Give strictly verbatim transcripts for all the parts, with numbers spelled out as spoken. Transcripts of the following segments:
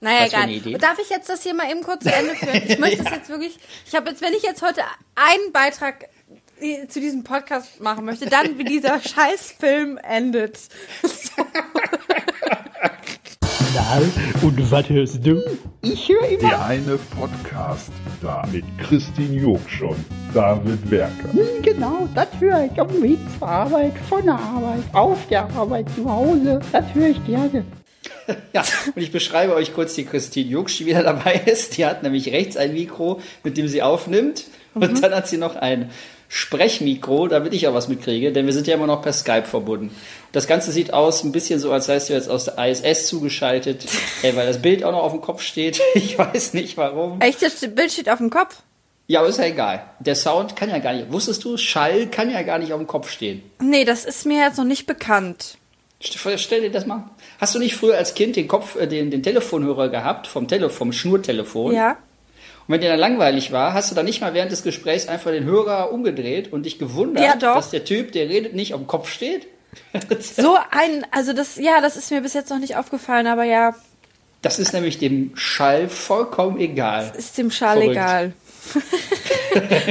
Naja, egal. Darf ich jetzt das hier mal eben kurz zu Ende führen? Ich möchte das ja. jetzt wirklich, ich habe jetzt, wenn ich jetzt heute einen Beitrag zu diesem Podcast machen möchte, dann wie dieser Scheißfilm endet. So. Na, und was hörst du? Ich höre immer. Der eine Podcast da mit Christine Jogsch und David Werker. Genau, das höre ich auf dem Weg zur Arbeit, von der Arbeit, auf der Arbeit, zu Hause. Das höre ich gerne. Ja, und ich beschreibe euch kurz die Christine Jogsch, die wieder dabei ist. Die hat nämlich rechts ein Mikro, mit dem sie aufnimmt. Mhm. Und dann hat sie noch ein Sprechmikro, damit ich auch was mitkriege, denn wir sind ja immer noch per Skype verbunden. Das Ganze sieht aus ein bisschen so, als seist du jetzt aus der I S S zugeschaltet, ey, weil das Bild auch noch auf dem Kopf steht. Ich weiß nicht, warum. Echt, das Bild steht auf dem Kopf? Ja, aber ist ja egal. Der Sound kann ja gar nicht, wusstest du, Schall kann ja gar nicht auf dem Kopf stehen. Nee, das ist mir jetzt noch nicht bekannt. Stell dir das mal. Hast du nicht früher als Kind den Kopf, den, den Telefonhörer gehabt, vom Tele, vom Schnurtelefon? Ja. Und wenn dir dann langweilig war, hast du dann nicht mal während des Gesprächs einfach den Hörer umgedreht und dich gewundert, ja, dass der Typ, der redet, nicht auf dem Kopf steht? So ein, also das, ja, das ist mir bis jetzt noch nicht aufgefallen, aber ja. Das ist nämlich dem Schall vollkommen egal. Das ist dem Schall verrückt. Egal.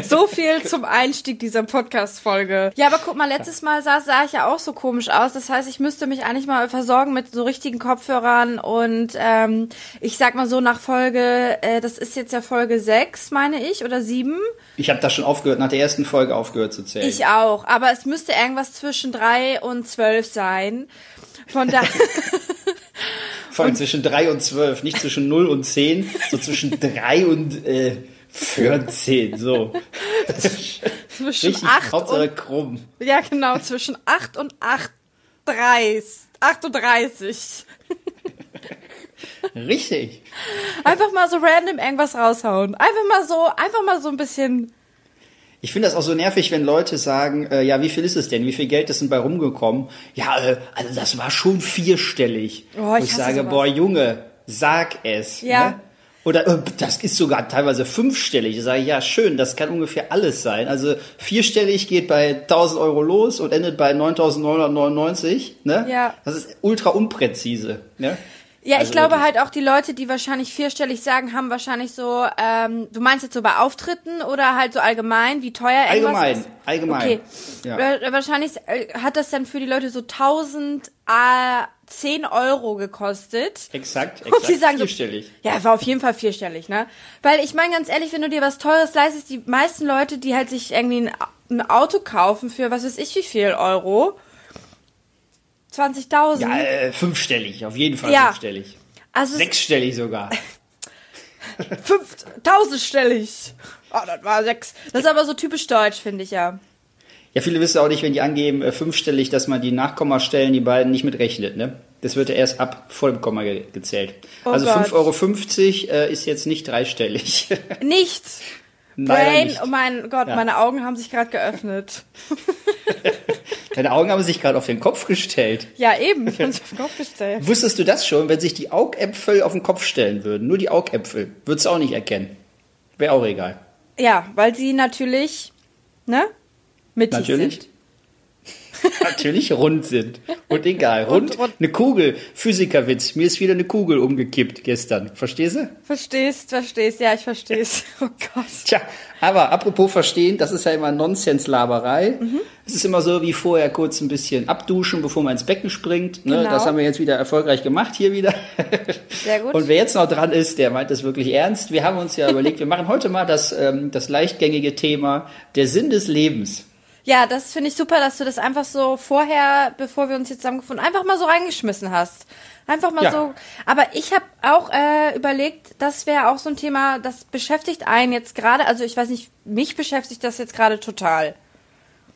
So viel zum Einstieg dieser Podcast-Folge. Ja, aber guck mal, letztes Mal sah, sah ich ja auch so komisch aus. Das heißt, ich müsste mich eigentlich mal versorgen mit so richtigen Kopfhörern. Und ähm, ich sag mal so nach Folge, äh, das ist jetzt ja Folge sechs, meine ich, oder sieben. Ich habe da schon aufgehört, nach der ersten Folge aufgehört zu zählen. Ich auch, aber es müsste irgendwas zwischen drei und zwölf sein. Von daher... Vor allem zwischen drei und zwölf, nicht zwischen null und zehn, so zwischen drei und... Äh, vierzehn, so. Zwischen richtig, acht Hauptsache und, krumm. Ja, genau, zwischen acht und achtunddreißig. Richtig. Einfach mal so random irgendwas raushauen. Einfach mal so, einfach mal so ein bisschen. Ich finde das auch so nervig, wenn Leute sagen, äh, ja, wie viel ist es denn? Wie viel Geld ist denn bei rumgekommen? Ja, äh, also das war schon vierstellig. Oh, ich, ich sage, sowas. Boah, Junge, sag es. Ja. Ne? Oder das ist sogar teilweise fünfstellig. Da sage ich, ja schön, das kann ungefähr alles sein. Also vierstellig geht bei tausend Euro los und endet bei neuntausendneunhundertneunundneunzig. Ne? Ja. Das ist ultra unpräzise. Ne? Ja, also ich glaube wirklich. Halt auch die Leute, die wahrscheinlich vierstellig sagen, haben wahrscheinlich so, ähm, du meinst jetzt so bei Auftritten oder halt so allgemein, wie teuer irgendwas allgemein, ist? Allgemein, allgemein. Okay, ja. Wahrscheinlich hat das dann für die Leute so tausend, äh, zehn Euro gekostet. Exakt, exakt. Und die sagen vierstellig. So, ja, war auf jeden Fall vierstellig, ne? Weil ich meine, ganz ehrlich, wenn du dir was Teures leistest, die meisten Leute, die halt sich irgendwie ein Auto kaufen für was weiß ich wie viel Euro, zwanzigtausend. Ja, äh, fünfstellig, auf jeden Fall ja. Fünfstellig. Also sechsstellig sogar. fünftausendstellig. Oh, das war sechs. Das ist aber so typisch deutsch, finde ich ja. Ja, viele wissen auch nicht, wenn die angeben, äh, fünfstellig, dass man die Nachkommastellen, die beiden, nicht mitrechnet, ne? Das wird ja erst ab vor dem Komma ge- gezählt. Oh also fünf Euro fünfzig äh, ist jetzt nicht dreistellig. Nichts! Brain, nicht. Oh mein Gott, ja. Meine Augen haben sich gerade geöffnet. Deine Augen haben sich gerade auf den Kopf gestellt. Ja, eben, ich habe mich auf den Kopf gestellt. Wusstest du das schon, wenn sich die Augäpfel auf den Kopf stellen würden? Nur die Augäpfel, würdest du auch nicht erkennen. Wäre auch egal. Ja, weil sie natürlich, ne? Mittig natürlich sind. Natürlich rund sind. Und egal, rund, rund, rund. Eine Kugel. Physikerwitz, mir ist wieder eine Kugel umgekippt gestern. Verstehst du? Verstehst, verstehst, ja, ich versteh's. Oh Gott. Tja, aber apropos verstehen, das ist ja immer Nonsens-Laberei. Mhm. Es ist immer so, wie vorher kurz ein bisschen abduschen, bevor man ins Becken springt. Ne? Genau. Das haben wir jetzt wieder erfolgreich gemacht, hier wieder. Sehr gut. Und wer jetzt noch dran ist, der meint das wirklich ernst. Wir haben uns ja überlegt, wir machen heute mal das, ähm, das leichtgängige Thema, der Sinn des Lebens. Ja, das finde ich super, dass du das einfach so vorher, bevor wir uns jetzt zusammengefunden haben, einfach mal so reingeschmissen hast. Einfach mal ja. so. Aber ich habe auch äh, überlegt, das wäre auch so ein Thema, das beschäftigt einen jetzt gerade. Also ich weiß nicht, mich beschäftigt das jetzt gerade total.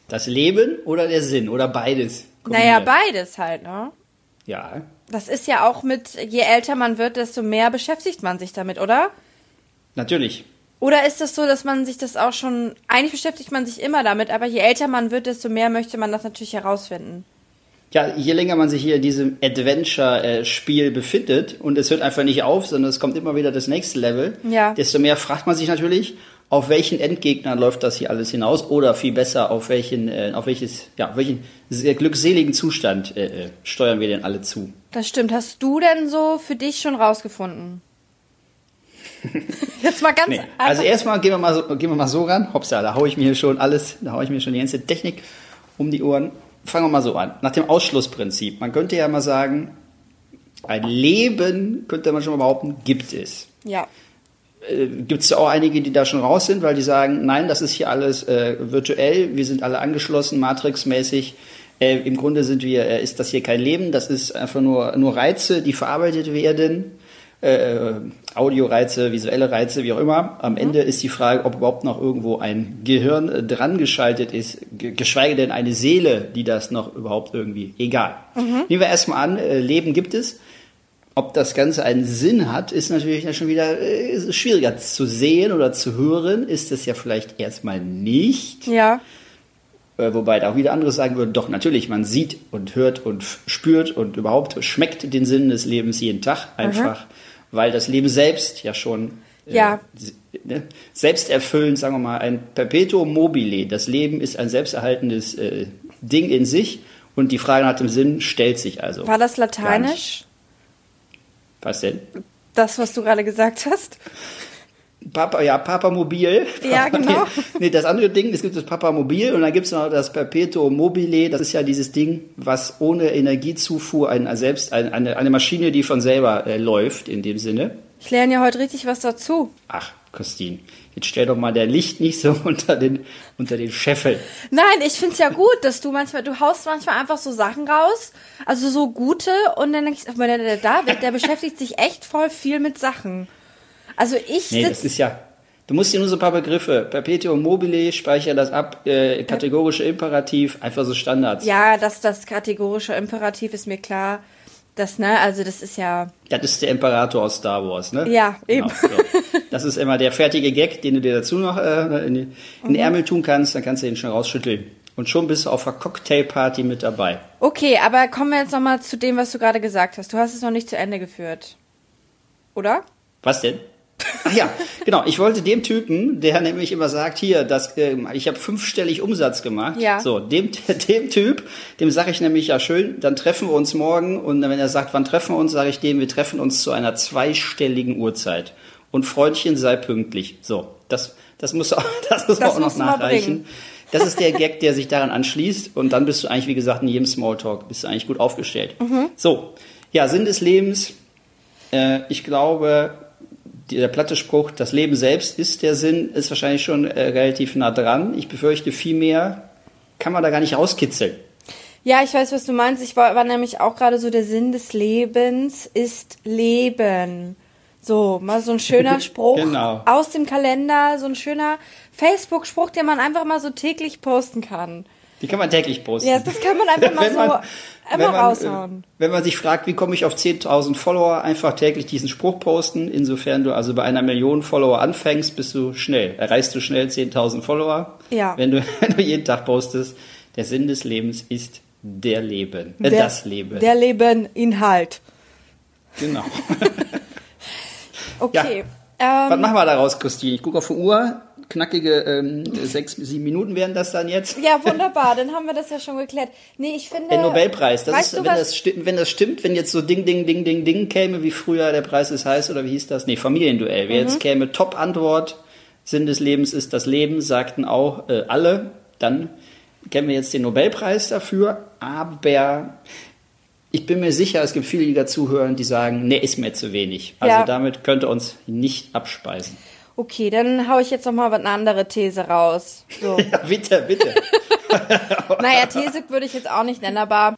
Das Leben oder der Sinn oder beides? Naja, beides halt, ne? Ja. Das ist ja auch mit, je älter man wird, desto mehr beschäftigt man sich damit, oder? Natürlich. Oder ist das so, dass man sich das auch schon, eigentlich beschäftigt man sich immer damit, aber je älter man wird, desto mehr möchte man das natürlich herausfinden. Ja, je länger man sich hier in diesem Adventure-Spiel befindet und es hört einfach nicht auf, sondern es kommt immer wieder das nächste Level, ja. desto mehr fragt man sich natürlich, auf welchen Endgegner läuft das hier alles hinaus oder viel besser, auf welchen, äh, auf welches, ja, welchen glückseligen Zustand äh, äh, steuern wir denn alle zu? Das stimmt. Hast du denn so für dich schon rausgefunden? Jetzt mal ganz nee. Also erstmal gehen wir mal so, gehen wir mal so ran. Hopsa, da hau ich mir hier schon alles, da hau ich mir schon die ganze Technik um die Ohren. Fangen wir mal so an. Nach dem Ausschlussprinzip. Man könnte ja mal sagen, ein Leben, könnte man schon mal behaupten, gibt es. Ja. Äh, gibt es auch einige, die da schon raus sind, weil die sagen, nein, das ist hier alles äh, virtuell, wir sind alle angeschlossen, Matrix-mäßig. Äh, Im Grunde sind wir, äh, ist das hier kein Leben, das ist einfach nur, nur Reize, die verarbeitet werden. Äh, Audioreize, visuelle Reize, wie auch immer. Am mhm. Ende ist die Frage, ob überhaupt noch irgendwo ein Gehirn äh, dran geschaltet ist, g- geschweige denn eine Seele, die das noch überhaupt irgendwie, egal. Mhm. Nehmen wir erstmal an, äh, Leben gibt es. Ob das Ganze einen Sinn hat, ist natürlich dann schon wieder äh, schwieriger zu sehen oder zu hören, ist es ja vielleicht erstmal nicht. Ja. Äh, wobei da auch wieder andere sagen würden, doch natürlich, man sieht und hört und f- spürt und überhaupt schmeckt den Sinn des Lebens jeden Tag einfach. Mhm. Weil das Leben selbst ja schon ja. Äh, selbsterfüllend, sagen wir mal, ein Perpetuum mobile. Das Leben ist ein selbsterhaltendes äh, Ding in sich und die Frage nach dem Sinn stellt sich also. War das lateinisch? Was denn? Das, was du gerade gesagt hast. Papa, ja, Papamobil. Ja, genau. Nee, das andere Ding, es gibt das Papamobil und dann gibt es noch das Perpetuum mobile. Das ist ja dieses Ding, was ohne Energiezufuhr ein, selbst ein, eine, eine Maschine, die von selber äh, läuft, in dem Sinne. Ich lerne ja heute richtig was dazu. Ach, Christine, jetzt stell doch mal der Licht nicht so unter den, unter den Scheffel. Nein, ich finde es ja gut, dass du manchmal, du haust manchmal einfach so Sachen raus, also so gute, und dann denke ich, der, der David, der beschäftigt sich echt voll viel mit Sachen. Also ich nee, das ist ja. Du musst dir nur so ein paar Begriffe. Perpetuum mobile, speichere das ab, äh, kategorische Imperativ, einfach so Standards. Ja, das, das kategorische Imperativ ist mir klar. Das, ne, also das ist ja. Das ist der Imperator aus Star Wars, ne? Ja, genau, eben. So. Das ist immer der fertige Gag, den du dir dazu noch äh, in, in den mhm. Ärmel tun kannst, dann kannst du den schon rausschütteln. Und schon bist du auf einer Cocktailparty mit dabei. Okay, aber kommen wir jetzt nochmal zu dem, was du gerade gesagt hast. Du hast es noch nicht zu Ende geführt. Oder? Was denn? Ach ja, genau. Ich wollte dem Typen, der nämlich immer sagt, hier, das, äh, ich habe fünfstellig Umsatz gemacht. Ja. So, dem, dem Typ, dem sage ich nämlich, ja schön, dann treffen wir uns morgen. Und wenn er sagt, wann treffen wir uns, sage ich dem, wir treffen uns zu einer zweistelligen Uhrzeit. Und Freundchen, sei pünktlich. So, das, das musst du auch, das musst das auch noch nachreichen. Das ist der Gag, der sich daran anschließt. Und dann bist du eigentlich, wie gesagt, in jedem Smalltalk bist du eigentlich gut aufgestellt. Mhm. So, ja, Sinn des Lebens. Äh, ich glaube... Der platte Spruch, das Leben selbst ist der Sinn, ist wahrscheinlich schon äh, relativ nah dran. Ich befürchte, viel mehr kann man da gar nicht rauskitzeln. Ja, ich weiß, was du meinst. Ich war, war nämlich auch gerade so, der Sinn des Lebens ist Leben. So, mal so ein schöner Spruch genau. Aus dem Kalender, so ein schöner Facebook-Spruch, den man einfach mal so täglich posten kann. Die kann man täglich posten. Ja, yes, das kann man einfach mal man, so immer man, raushauen. Wenn man sich fragt, wie komme ich auf zehntausend Follower, einfach täglich diesen Spruch posten. Insofern du also bei einer Million Follower anfängst, bist du schnell. Erreichst du schnell zehntausend Follower, ja. wenn, du, wenn du jeden Tag postest. Der Sinn des Lebens ist der Leben, äh, der, das Leben. Der Leben, Inhalt. Genau. Okay. Ja. Ähm, was machen wir daraus, Christine? Ich gucke auf die Uhr. Knackige ähm, sechs, sieben Minuten wären das dann jetzt. Ja, wunderbar, dann haben wir das ja schon geklärt. Nee, ich finde... Der Nobelpreis, das ist, wenn, das sti- wenn das stimmt, wenn jetzt so Ding, Ding, Ding, Ding, Ding käme, wie früher der Preis ist heiß, oder wie hieß das? Nee, Familienduell. Mhm. Wer jetzt käme, Top-Antwort, Sinn des Lebens ist das Leben, sagten auch äh, alle, dann kämen wir jetzt den Nobelpreis dafür, aber... Ich bin mir sicher, es gibt viele, die da zuhören, die sagen, nee, ist mir zu wenig. Also ja. Damit könnte uns nicht abspeisen. Okay, dann hau ich jetzt nochmal eine andere These raus. So. Ja, bitte, bitte. Naja, These würde ich jetzt auch nicht nennen, aber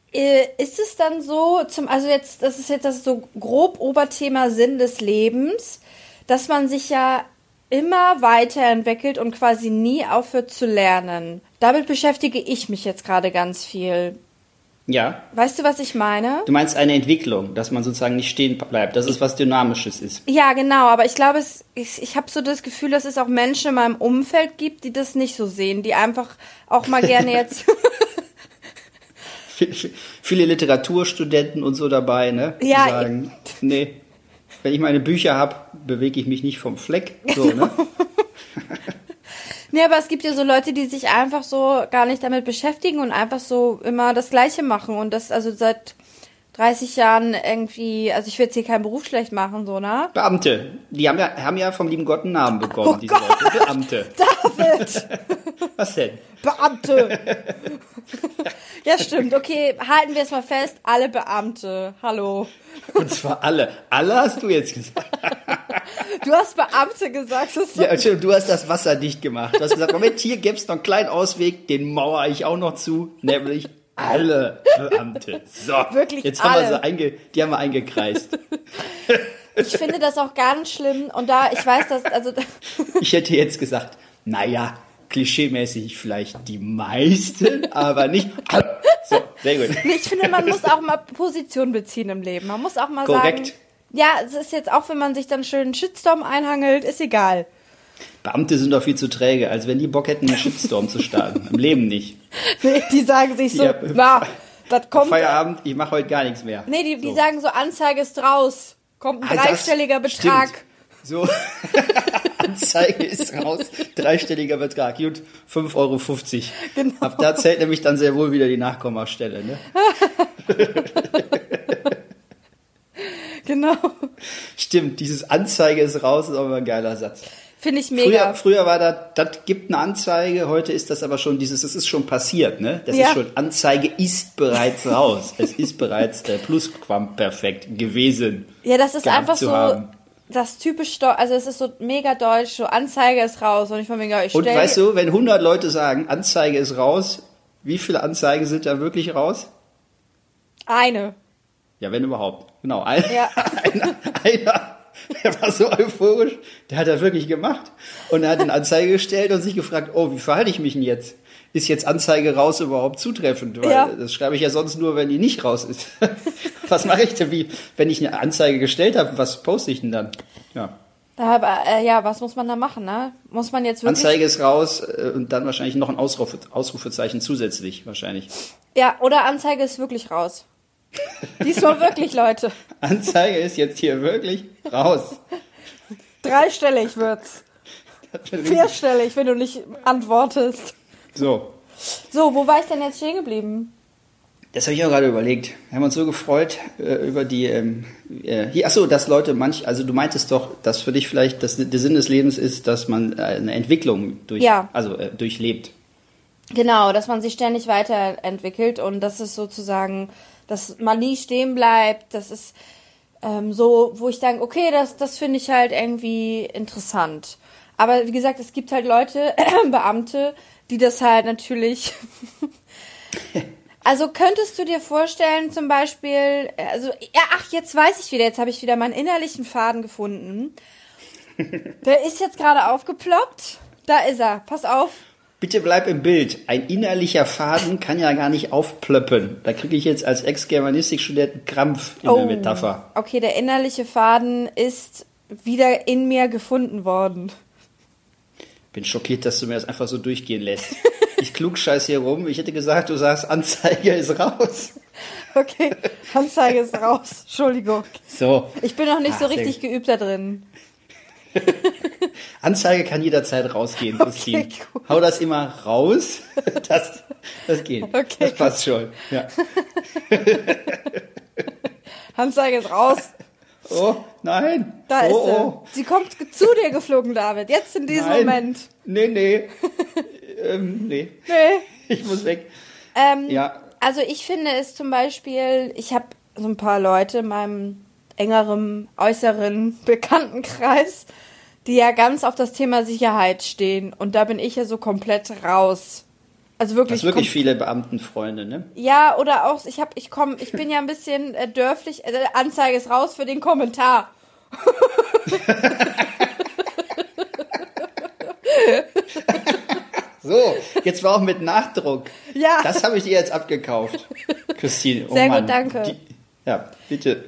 ist es dann so, zum, also jetzt, das ist jetzt das so grob Oberthema Sinn des Lebens, dass man sich ja immer weiterentwickelt und quasi nie aufhört zu lernen. Damit beschäftige ich mich jetzt gerade ganz viel. Ja. Weißt du, was ich meine? Du meinst eine Entwicklung, dass man sozusagen nicht stehen bleibt, dass es was Dynamisches ist. Ja, genau, aber ich glaube, es, ich, ich habe so das Gefühl, dass es auch Menschen in meinem Umfeld gibt, die das nicht so sehen, die einfach auch mal gerne jetzt... Viele Literaturstudenten und so dabei, ne? Die ja. sagen, nee, wenn ich meine Bücher habe, bewege ich mich nicht vom Fleck. So, genau. Ne? Nee, aber es gibt ja so Leute, die sich einfach so gar nicht damit beschäftigen und einfach so immer das Gleiche machen und das also seit dreißig Jahren irgendwie, also ich will jetzt hier keinen Beruf schlecht machen, so, ne? Beamte. Die haben ja, haben ja vom lieben Gott einen Namen bekommen, oh diese Gott. Leute. Beamte. David! Was denn? Beamte! Ja, stimmt. Okay, halten wir es mal fest. Alle Beamte. Hallo. Und zwar alle. Alle hast du jetzt gesagt. Du hast Beamte gesagt. Das ja, stimmt. Du hast das Wasser dicht gemacht. Du hast gesagt, Moment, hier gäbe es noch einen kleinen Ausweg, den mauere ich auch noch zu, nämlich alle Beamte. So, wirklich jetzt alle. Haben wir sie einge, die haben wir eingekreist. Ich finde das auch ganz schlimm. Und da, ich weiß, dass... also ich hätte jetzt gesagt, naja, klischeemäßig vielleicht die meisten, aber nicht alle. So, sehr gut. Ich finde, man muss auch mal Position beziehen im Leben. Man muss auch mal Korrekt. sagen... Ja, es ist jetzt auch, wenn man sich dann schön einen Shitstorm einhangelt, ist egal. Beamte sind doch viel zu träge, als wenn die Bock hätten, einen Shitstorm zu starten. Im Leben nicht. Nee, die sagen sich so, ja, na, das kommt... Feierabend, ich mache heute gar nichts mehr. Nee, die, die so. sagen so, Anzeige ist raus. Kommt ein ah, dreistelliger Betrag. Stimmt. So, Anzeige ist raus. Dreistelliger Betrag. Gut, fünf Euro fünfzig. Genau. Ab da zählt nämlich dann sehr wohl wieder die Nachkommastelle, ne? Genau. Stimmt, dieses Anzeige ist raus, ist auch immer ein geiler Satz. Finde ich mega. Früher, früher war das, das gibt eine Anzeige, heute ist das aber schon dieses, das ist schon passiert, ne? Das ja. ist schon, Anzeige ist bereits raus. Es ist bereits äh, plusquamperfekt gewesen. Ja, das ist einfach so haben. das typisch, also es ist so mega deutsch, so Anzeige ist raus. Und ich von mir, ja, ich stell... Und weißt du, wenn hundert Leute sagen, Anzeige ist raus, wie viele Anzeigen sind da wirklich raus? Eine. Ja, wenn überhaupt. Genau, ein, ja. einer. einer. Der war so euphorisch, der hat das wirklich gemacht. Und er hat eine Anzeige gestellt und sich gefragt, oh, wie verhalte ich mich denn jetzt? Ist jetzt Anzeige raus überhaupt zutreffend? Weil ja. das schreibe ich ja sonst nur, wenn die nicht raus ist. Was mache ich denn, wie, wenn ich eine Anzeige gestellt habe? Was poste ich denn dann? Ja, Aber, äh, ja was muss man da machen? Ne? Muss man jetzt wirklich... Anzeige ist raus äh, und dann wahrscheinlich noch ein Ausrufe, Ausrufezeichen zusätzlich wahrscheinlich. Ja, oder Anzeige ist wirklich raus. Diesmal wirklich, Leute. Anzeige ist jetzt hier wirklich raus. Dreistellig wird's. Vierstellig, wenn du nicht antwortest. So. So, wo war ich denn jetzt stehen geblieben? Das habe ich auch gerade überlegt. Wir haben uns so gefreut äh, über die... Ähm, äh, hier, achso, dass Leute manch... Also du meintest doch, dass für dich vielleicht das, der Sinn des Lebens ist, dass man äh, eine Entwicklung durch, ja. also, äh, durchlebt. Genau, dass man sich ständig weiterentwickelt und das ist sozusagen... dass man nie stehen bleibt, das ist ähm, so, wo ich denke, okay, das, das finde ich halt irgendwie interessant. Aber wie gesagt, es gibt halt Leute, äh, Beamte, die das halt natürlich... Also könntest du dir vorstellen, zum Beispiel, also ja, ach, jetzt weiß ich wieder, jetzt habe ich wieder meinen innerlichen Faden gefunden. Der ist jetzt gerade aufgeploppt. Da ist er, pass auf. Bitte bleib im Bild. Ein innerlicher Faden kann ja gar nicht aufplöppen. Da kriege ich jetzt als Ex-Germanistik-Studenten Krampf in oh, der Metapher. Okay, der innerliche Faden ist wieder in mir gefunden worden. Bin schockiert, dass du mir das einfach so durchgehen lässt. Ich klugscheiß hier rum. Ich hätte gesagt, du sagst, Anzeige ist raus. Okay, Anzeige ist raus. Entschuldigung. So. Ich bin noch nicht Ach, so richtig geübt da drin. Anzeige kann jederzeit rausgehen, Christine. Okay, hau das immer raus. Das, das geht. Okay, das passt gut. schon. Ja. Anzeige ist raus. Oh, nein. Da oh, ist sie. Oh. Sie kommt zu dir geflogen, David. Jetzt in diesem nein. Moment. Nee, nee. ähm, nee. Nee. Ich muss weg. Ähm, ja. Also ich finde es zum Beispiel, ich habe so ein paar Leute in meinem engerem, äußeren Bekanntenkreis, die ja ganz auf das Thema Sicherheit stehen. Und da bin ich ja so komplett raus. Also wirklich. Das sind wirklich viele Beamtenfreunde, ne? Ja, oder auch, ich hab, ich komm, ich bin ja ein bisschen äh, dörflich. Äh, Anzeige ist raus für den Kommentar. So, jetzt war auch mit Nachdruck. Ja. Das habe ich dir jetzt abgekauft, Christine. Oh Sehr Mann. gut, danke. Die, ja, bitte.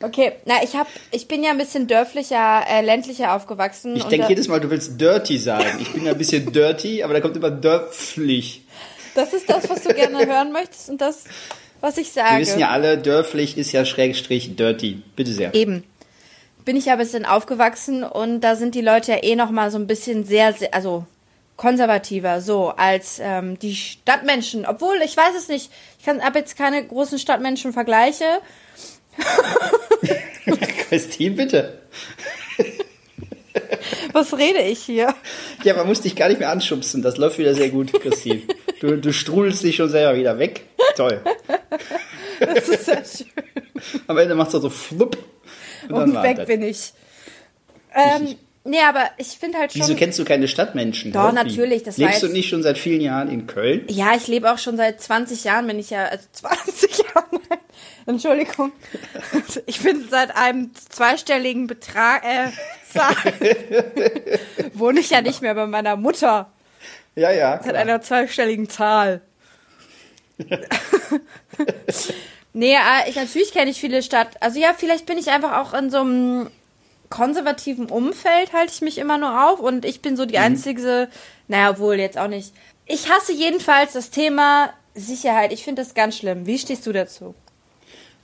Okay, na ich hab, ich bin ja ein bisschen dörflicher, äh, ländlicher aufgewachsen. Ich denke jedes Mal, du willst dirty sagen. Ich bin ja ein bisschen dirty, aber da kommt immer dörflich. Das ist das, was du gerne hören möchtest und das, was ich sage. Wir wissen ja alle, dörflich ist ja Schrägstrich dirty. Bitte sehr. Eben. bin ich ja ein bisschen aufgewachsen und da sind die Leute ja eh nochmal so ein bisschen sehr, sehr, also konservativer so als ähm, die Stadtmenschen. Obwohl, ich weiß es nicht, ich kann ab jetzt keine großen Stadtmenschen vergleiche. Christine, bitte. Was rede ich hier? Ja, man muss dich gar nicht mehr anschubsen. Das läuft wieder sehr gut, Christine. Du, du strudelst dich schon selber wieder weg. Toll. Das ist sehr schön. Am Ende machst du so flupp. Und, und dann weg bin ich. Ähm, nee, aber ich finde halt schon... Wieso kennst du keine Stadtmenschen? Doch, natürlich. Das Lebst du nicht schon seit vielen Jahren in Köln? Ja, ich lebe auch schon seit zwanzig Jahren, bin ich ja... Also zwanzig Jahren... Entschuldigung. Ich bin seit einem zweistelligen Betrag... Äh, wohne ich ja nicht mehr bei meiner Mutter. Ja, ja. Seit einer zweistelligen Zahl. Nee, ich, natürlich kenne ich viele Stadt. Also ja, vielleicht bin ich einfach auch in so einem konservativen Umfeld, halte ich mich immer nur auf. Und ich bin so die mhm. einzige, naja, wohl jetzt auch nicht. Ich hasse jedenfalls das Thema Sicherheit. Ich finde das ganz schlimm. Wie stehst du dazu?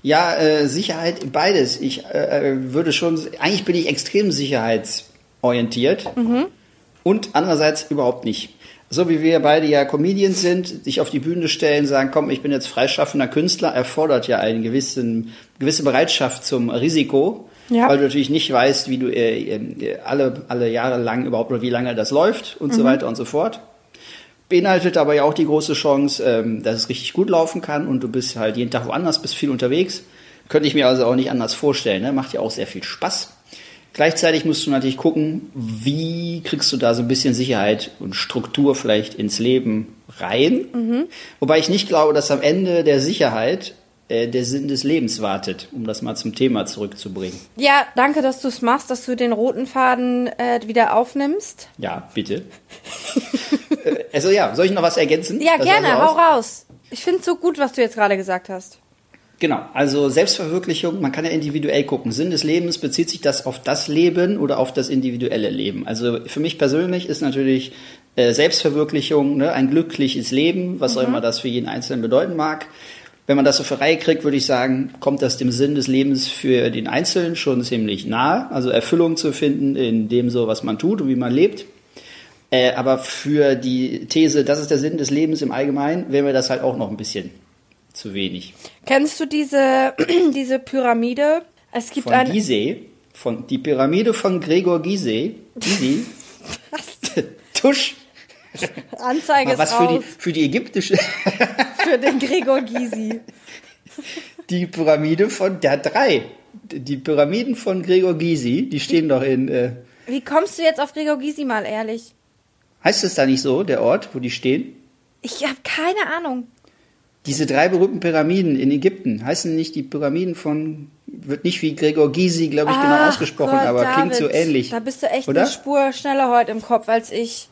Ja, äh, Sicherheit, beides. Ich äh, würde schon, eigentlich bin ich extrem sicherheitsorientiert mhm. und andererseits überhaupt nicht. So wie wir beide ja Comedians sind, sich auf die Bühne stellen, sagen, komm, ich bin jetzt freischaffender Künstler, erfordert ja eine gewissen, gewisse Bereitschaft zum Risiko, ja. weil du natürlich nicht weißt, wie du äh, alle, alle Jahre lang überhaupt oder wie lange das läuft und mhm. so weiter und so fort. Beinhaltet aber ja auch die große Chance, dass es richtig gut laufen kann und du bist halt jeden Tag woanders, bist viel unterwegs. Könnte ich mir also auch nicht anders vorstellen, ne? Macht ja auch sehr viel Spaß. Gleichzeitig musst du natürlich gucken, wie kriegst du da so ein bisschen Sicherheit und Struktur vielleicht ins Leben rein. Mhm. Wobei ich nicht glaube, dass am Ende der Sicherheit äh, der Sinn des Lebens wartet, um das mal zum Thema zurückzubringen. Ja, danke, dass du es machst, dass du den roten Faden äh, wieder aufnimmst. Ja, bitte. Also ja, soll ich noch was ergänzen? Ja, das gerne, hau raus. Ich finde es so gut, was du jetzt gerade gesagt hast. Genau, also Selbstverwirklichung, man kann ja individuell gucken. Sinn des Lebens, bezieht sich das auf das Leben oder auf das individuelle Leben? Also für mich persönlich ist natürlich äh, Selbstverwirklichung, ne, ein glückliches Leben, was mhm. auch immer das für jeden Einzelnen bedeuten mag. Wenn man das so für Reihe kriegt, würde ich sagen, kommt das dem Sinn des Lebens für den Einzelnen schon ziemlich nahe. Also Erfüllung zu finden in dem so, was man tut und wie man lebt. Äh, aber für die These, das ist der Sinn des Lebens im Allgemeinen, wäre mir das halt auch noch ein bisschen zu wenig. Kennst du diese, diese Pyramide? Es gibt von Gysi, von die Pyramide von Gregor Gysi. Gysi. Tusch. Anzeige ist raus. Was für die, für die ägyptische... für den Gregor Gysi. Die Pyramide von... Der hat drei. Die Pyramiden von Gregor Gysi, die stehen doch in... Äh, Wie kommst du jetzt auf Gregor Gysi, mal ehrlich? Heißt es da nicht so, der Ort, wo die stehen? Ich habe keine Ahnung. Diese drei berühmten Pyramiden in Ägypten, heißen nicht die Pyramiden von, wird nicht wie Gregor Gysi, glaube ich, Ach, genau ausgesprochen, Gott, aber David, klingt so ähnlich. Da bist du echt oder? Eine Spur schneller heute im Kopf als ich.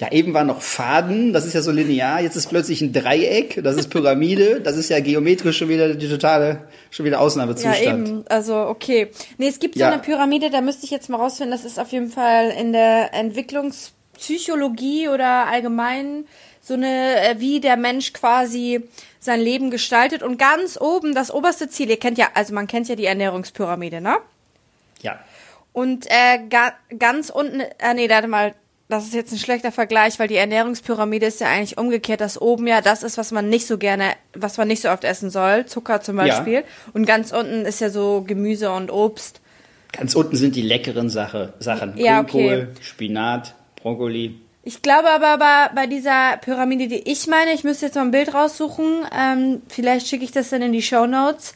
Ja, eben war noch Faden, das ist ja so linear, jetzt ist plötzlich ein Dreieck, das ist Pyramide, das ist ja geometrisch schon wieder die totale, schon wieder Ausnahmezustand. Ja, eben, also okay. Nee, es gibt ja so eine Pyramide, da müsste ich jetzt mal rausfinden, das ist auf jeden Fall in der Entwicklungspsychologie oder allgemein so eine, wie der Mensch quasi sein Leben gestaltet und ganz oben das oberste Ziel, ihr kennt ja, also man kennt ja die Ernährungspyramide, ne? Ja. Und äh, ga, ganz unten, äh, nee, warte mal, das ist jetzt ein schlechter Vergleich, weil die Ernährungspyramide ist ja eigentlich umgekehrt, dass oben ja das ist, was man nicht so gerne, was man nicht so oft essen soll, Zucker zum Beispiel. Ja. Und ganz unten ist ja so Gemüse und Obst. Ganz unten sind die leckeren Sache, Sachen. Ja, Grünkohl, okay. Spinat, Brokkoli. Ich glaube aber bei, bei dieser Pyramide, die ich meine, ich müsste jetzt mal ein Bild raussuchen, ähm, vielleicht schicke ich das dann in die Shownotes.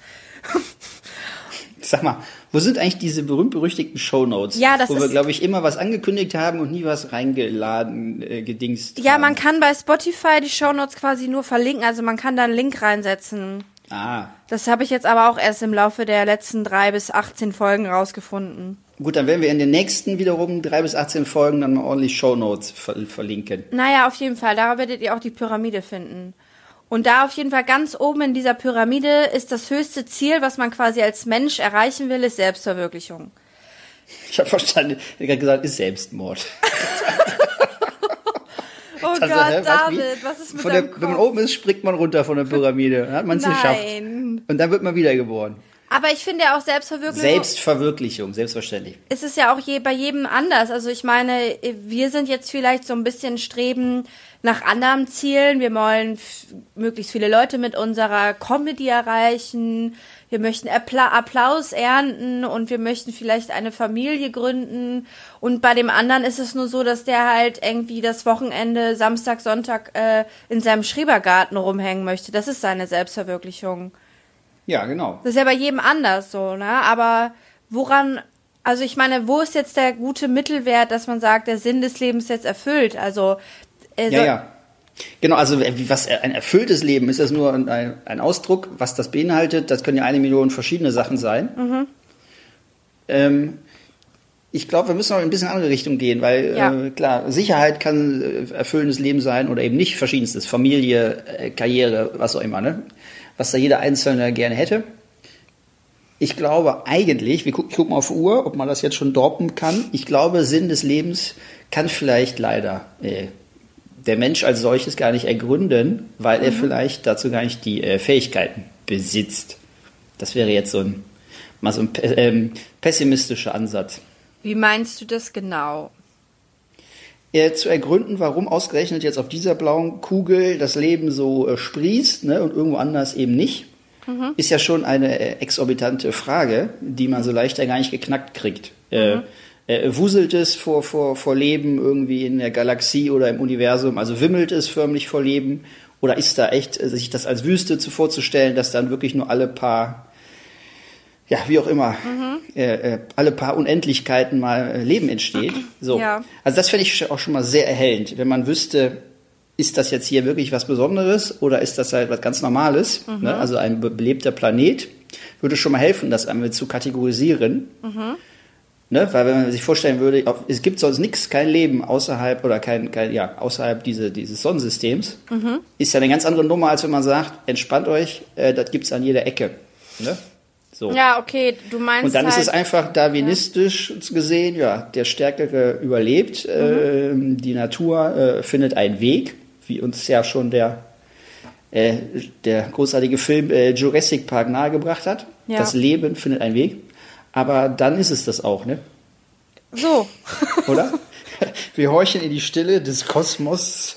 Sag mal, wo sind eigentlich diese berühmt-berüchtigten Shownotes, ja, das wo wir, glaube ich, immer was angekündigt haben und nie was reingeladen, äh, gedingst Ja, haben. Man kann bei Spotify die Shownotes quasi nur verlinken, also man kann da einen Link reinsetzen. Ah. Das habe ich jetzt aber auch erst im Laufe der letzten drei bis achtzehn Folgen rausgefunden. Gut, dann werden wir in den nächsten wiederum drei bis achtzehn Folgen dann mal ordentlich Shownotes ver- verlinken. Naja, auf jeden Fall, da werdet ihr auch die Pyramide finden. Und da auf jeden Fall ganz oben in dieser Pyramide ist das höchste Ziel, was man quasi als Mensch erreichen will, ist Selbstverwirklichung. Ich habe verstanden, ich habe gesagt, ist Selbstmord. Oh das Gott, ist, David, wie, was ist mit von deinem der, Kopf? Wenn man oben ist, springt man runter von der Pyramide. Dann hat man es geschafft. Und dann wird man wiedergeboren. Aber ich finde ja auch Selbstverwirklichung... Selbstverwirklichung, selbstverständlich. Es ist ja auch je, bei jedem anders. Also ich meine, wir sind jetzt vielleicht so ein bisschen streben nach anderen Zielen. Wir wollen f- möglichst viele Leute mit unserer Comedy erreichen. Wir möchten Appla- Applaus ernten und wir möchten vielleicht eine Familie gründen. Und bei dem anderen ist es nur so, dass der halt irgendwie das Wochenende, Samstag, Sonntag äh, in seinem Schrebergarten rumhängen möchte. Das ist seine Selbstverwirklichung. Ja, genau. Das ist ja bei jedem anders so, ne? Aber woran, also ich meine, wo ist jetzt der gute Mittelwert, dass man sagt, der Sinn des Lebens ist jetzt erfüllt? Also, also ja, ja. Genau, also was ein erfülltes Leben ist, das nur ein, ein Ausdruck, was das beinhaltet, das können ja eine Million verschiedene Sachen sein. Mhm. Ähm, ich glaube, wir müssen auch in ein bisschen andere Richtung gehen, weil ja. äh, klar, Sicherheit kann erfüllendes Leben sein oder eben nicht verschiedenstes, Familie, äh, Karriere, was auch immer, ne? Was da jeder Einzelne gerne hätte. Ich glaube eigentlich, wir gucken, ich gucke mal auf die Uhr, ob man das jetzt schon droppen kann. Ich glaube, Sinn des Lebens kann vielleicht leider äh, der Mensch als solches gar nicht ergründen, weil er mhm. vielleicht dazu gar nicht die äh, Fähigkeiten besitzt. Das wäre jetzt so ein, mal so ein ähm, pessimistischer Ansatz. Wie meinst du das genau? Zu ergründen, warum ausgerechnet jetzt auf dieser blauen Kugel das Leben so äh, sprießt, ne, und irgendwo anders eben nicht, mhm. ist ja schon eine äh, exorbitante Frage, die man so leicht ja gar nicht geknackt kriegt. Mhm. Äh, äh, wuselt es vor, vor, vor Leben irgendwie in der Galaxie oder im Universum, also wimmelt es förmlich vor Leben oder ist da echt, äh, sich das als Wüste zu vorzustellen, dass dann wirklich nur alle paar, ja, wie auch immer, mhm. äh, äh, alle paar Unendlichkeiten mal äh, Leben entsteht. So. Ja. Also das fände ich auch schon mal sehr erhellend, wenn man wüsste, ist das jetzt hier wirklich was Besonderes oder ist das halt was ganz Normales? Mhm. Ne? Also ein belebter Planet würde schon mal helfen, das einmal zu kategorisieren. Mhm. Ne? Weil wenn man sich vorstellen würde, es gibt sonst nichts, kein Leben außerhalb oder kein, kein ja, außerhalb diese, dieses Sonnensystems, mhm. ist ja eine ganz andere Nummer, als wenn man sagt, entspannt euch, äh, das gibt's an jeder Ecke. Ne? So. Ja, okay, du meinst und dann halt, ist es einfach darwinistisch ja. gesehen, ja, der Stärkere überlebt, mhm. äh, die Natur äh, findet einen Weg, wie uns ja schon der, äh, der großartige Film äh, Jurassic Park nahegebracht hat. Ja. Das Leben findet einen Weg, aber dann ist es das auch, ne? So. Oder? Wir horchen in die Stille des Kosmos,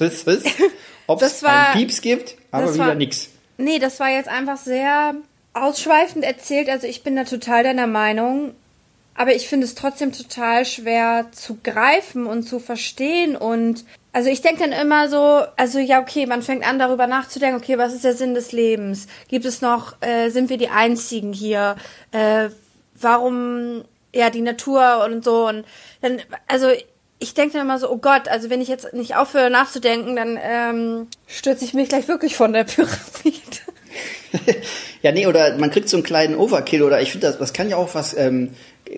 ob es einen Pieps gibt, aber wieder nichts. Nee, das war jetzt einfach sehr... ausschweifend erzählt, also ich bin da total deiner Meinung, aber ich finde es trotzdem total schwer zu greifen und zu verstehen und also ich denke dann immer so, also ja okay, man fängt an darüber nachzudenken, okay, was ist der Sinn des Lebens? Gibt es noch, äh, sind wir die Einzigen hier? Äh, warum, ja, die Natur und so und dann, also ich denke dann immer so, oh Gott, also wenn ich jetzt nicht aufhöre nachzudenken, dann ähm, stürze ich mich gleich wirklich von der Pyramide. Ja, nee, oder man kriegt so einen kleinen Overkill oder ich finde, das, das kann ja auch was, ähm,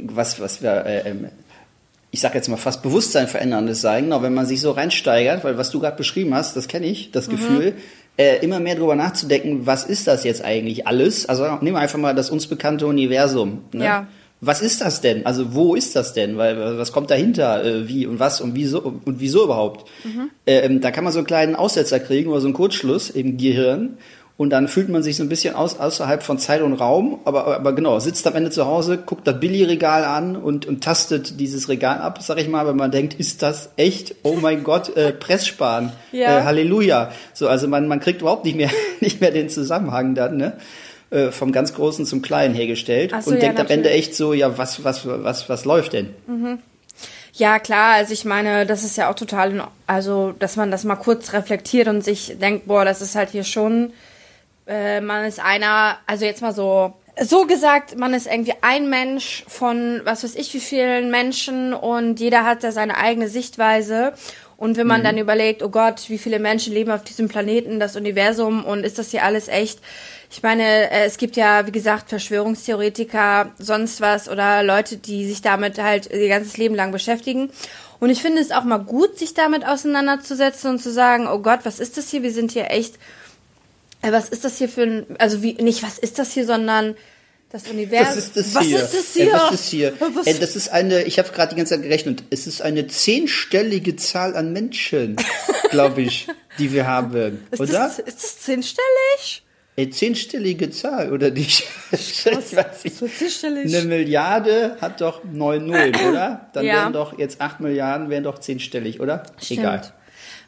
was, was wir, äh, ich sag jetzt mal fast Bewusstsein veränderndes sein, genau, wenn man sich so reinsteigert, weil was du gerade beschrieben hast, das kenne ich, das mhm. Gefühl, äh, immer mehr drüber nachzudenken, was ist das jetzt eigentlich alles? Also nehmen wir einfach mal das uns bekannte Universum, ne? Ja. Was ist das denn? Also wo ist das denn? Weil was kommt dahinter? Äh, wie und was und wieso und wieso überhaupt? Mhm. Ähm, da kann man so einen kleinen Aussetzer kriegen oder so einen Kurzschluss im Gehirn. Und dann fühlt man sich so ein bisschen aus, außerhalb von Zeit und Raum, aber, aber genau, sitzt am Ende zu Hause, guckt das Billy-Regal an und, und tastet dieses Regal ab, sag ich mal, wenn man denkt, ist das echt? Oh mein Gott, äh, Presssparen, ja. äh, Halleluja. So, also man, man kriegt überhaupt nicht mehr, nicht mehr den Zusammenhang dann, ne? Äh, vom ganz Großen zum Kleinen hergestellt so, und ja, denkt natürlich. Am Ende echt so, ja, was, was, was, was läuft denn? Mhm. Ja, klar, also ich meine, das ist ja auch total, also, dass man das mal kurz reflektiert und sich denkt, boah, das ist halt hier schon... man ist einer, also jetzt mal so, so gesagt, man ist irgendwie ein Mensch von, was weiß ich, wie vielen Menschen und jeder hat da seine eigene Sichtweise und wenn man mhm. dann überlegt, oh Gott, wie viele Menschen leben auf diesem Planeten, das Universum und ist das hier alles echt? Ich meine, es gibt ja, wie gesagt, Verschwörungstheoretiker, sonst was oder Leute, die sich damit halt ihr ganzes Leben lang beschäftigen. Und ich finde es auch mal gut, sich damit auseinanderzusetzen und zu sagen, oh Gott, was ist das hier? Wir sind hier echt... Was ist das hier für ein, also wie, nicht was ist das hier, sondern das Universum. Ist das was, hier? Ist das hier? Ja, was ist das hier? Was ist das hier? Das ist eine, ich habe gerade die ganze Zeit gerechnet, es ist eine zehnstellige Zahl an Menschen, glaube ich, die wir haben, ist oder? Das, ist das zehnstellig? Eine zehnstellige Zahl, oder nicht? Was? Ich weiß nicht. So zehnstellig? Eine Milliarde hat doch neun Nullen, oder? Dann ja. wären doch jetzt acht Milliarden, wären doch zehnstellig, oder? Stimmt. Egal.